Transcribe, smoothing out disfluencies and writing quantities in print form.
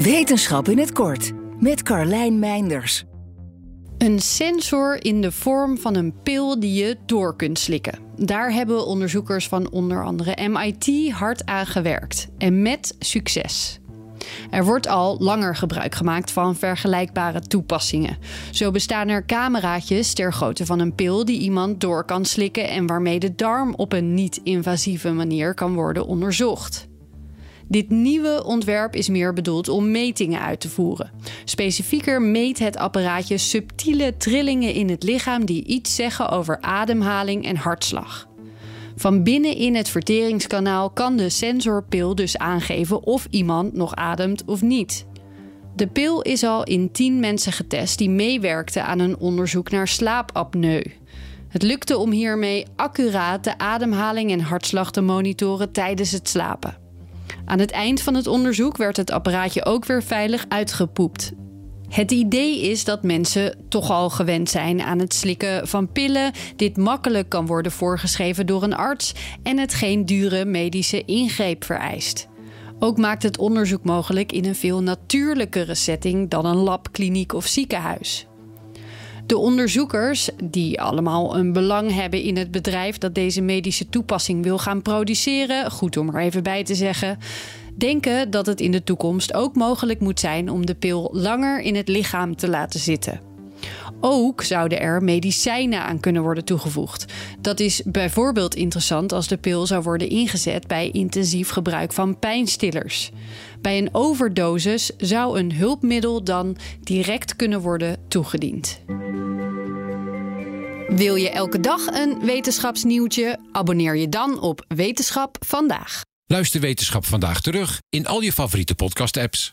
Wetenschap in het kort met Carlijn Meinders. Een sensor in de vorm van een pil die je door kunt slikken. Daar hebben onderzoekers van onder andere MIT hard aan gewerkt. En met succes. Er wordt al langer gebruik gemaakt van vergelijkbare toepassingen. Zo bestaan er cameraatjes ter grootte van een pil die iemand door kan slikken en waarmee de darm op een niet-invasieve manier kan worden onderzocht. Dit nieuwe ontwerp is meer bedoeld om metingen uit te voeren. Specifieker meet het apparaatje subtiele trillingen in het lichaam die iets zeggen over ademhaling en hartslag. Van binnen in het verteringskanaal kan de sensorpil dus aangeven of iemand nog ademt of niet. De pil is al in 10 mensen getest die meewerkten aan een onderzoek naar slaapapneu. Het lukte om hiermee accuraat de ademhaling en hartslag te monitoren tijdens het slapen. Aan het eind van het onderzoek werd het apparaatje ook weer veilig uitgepoept. Het idee is dat mensen toch al gewend zijn aan het slikken van pillen, dit makkelijk kan worden voorgeschreven door een arts en het geen dure medische ingreep vereist. Ook maakt het onderzoek mogelijk in een veel natuurlijkere setting dan een lab, kliniek of ziekenhuis. De onderzoekers, die allemaal een belang hebben in het bedrijf dat deze medische toepassing wil gaan produceren, goed om er even bij te zeggen, denken dat het in de toekomst ook mogelijk moet zijn om de pil langer in het lichaam te laten zitten. Ook zouden er medicijnen aan kunnen worden toegevoegd. Dat is bijvoorbeeld interessant als de pil zou worden ingezet bij intensief gebruik van pijnstillers. Bij een overdosis zou een hulpmiddel dan direct kunnen worden toegediend. Wil je elke dag een wetenschapsnieuwtje? Abonneer je dan op Wetenschap Vandaag. Luister Wetenschap Vandaag terug in al je favoriete podcast-apps.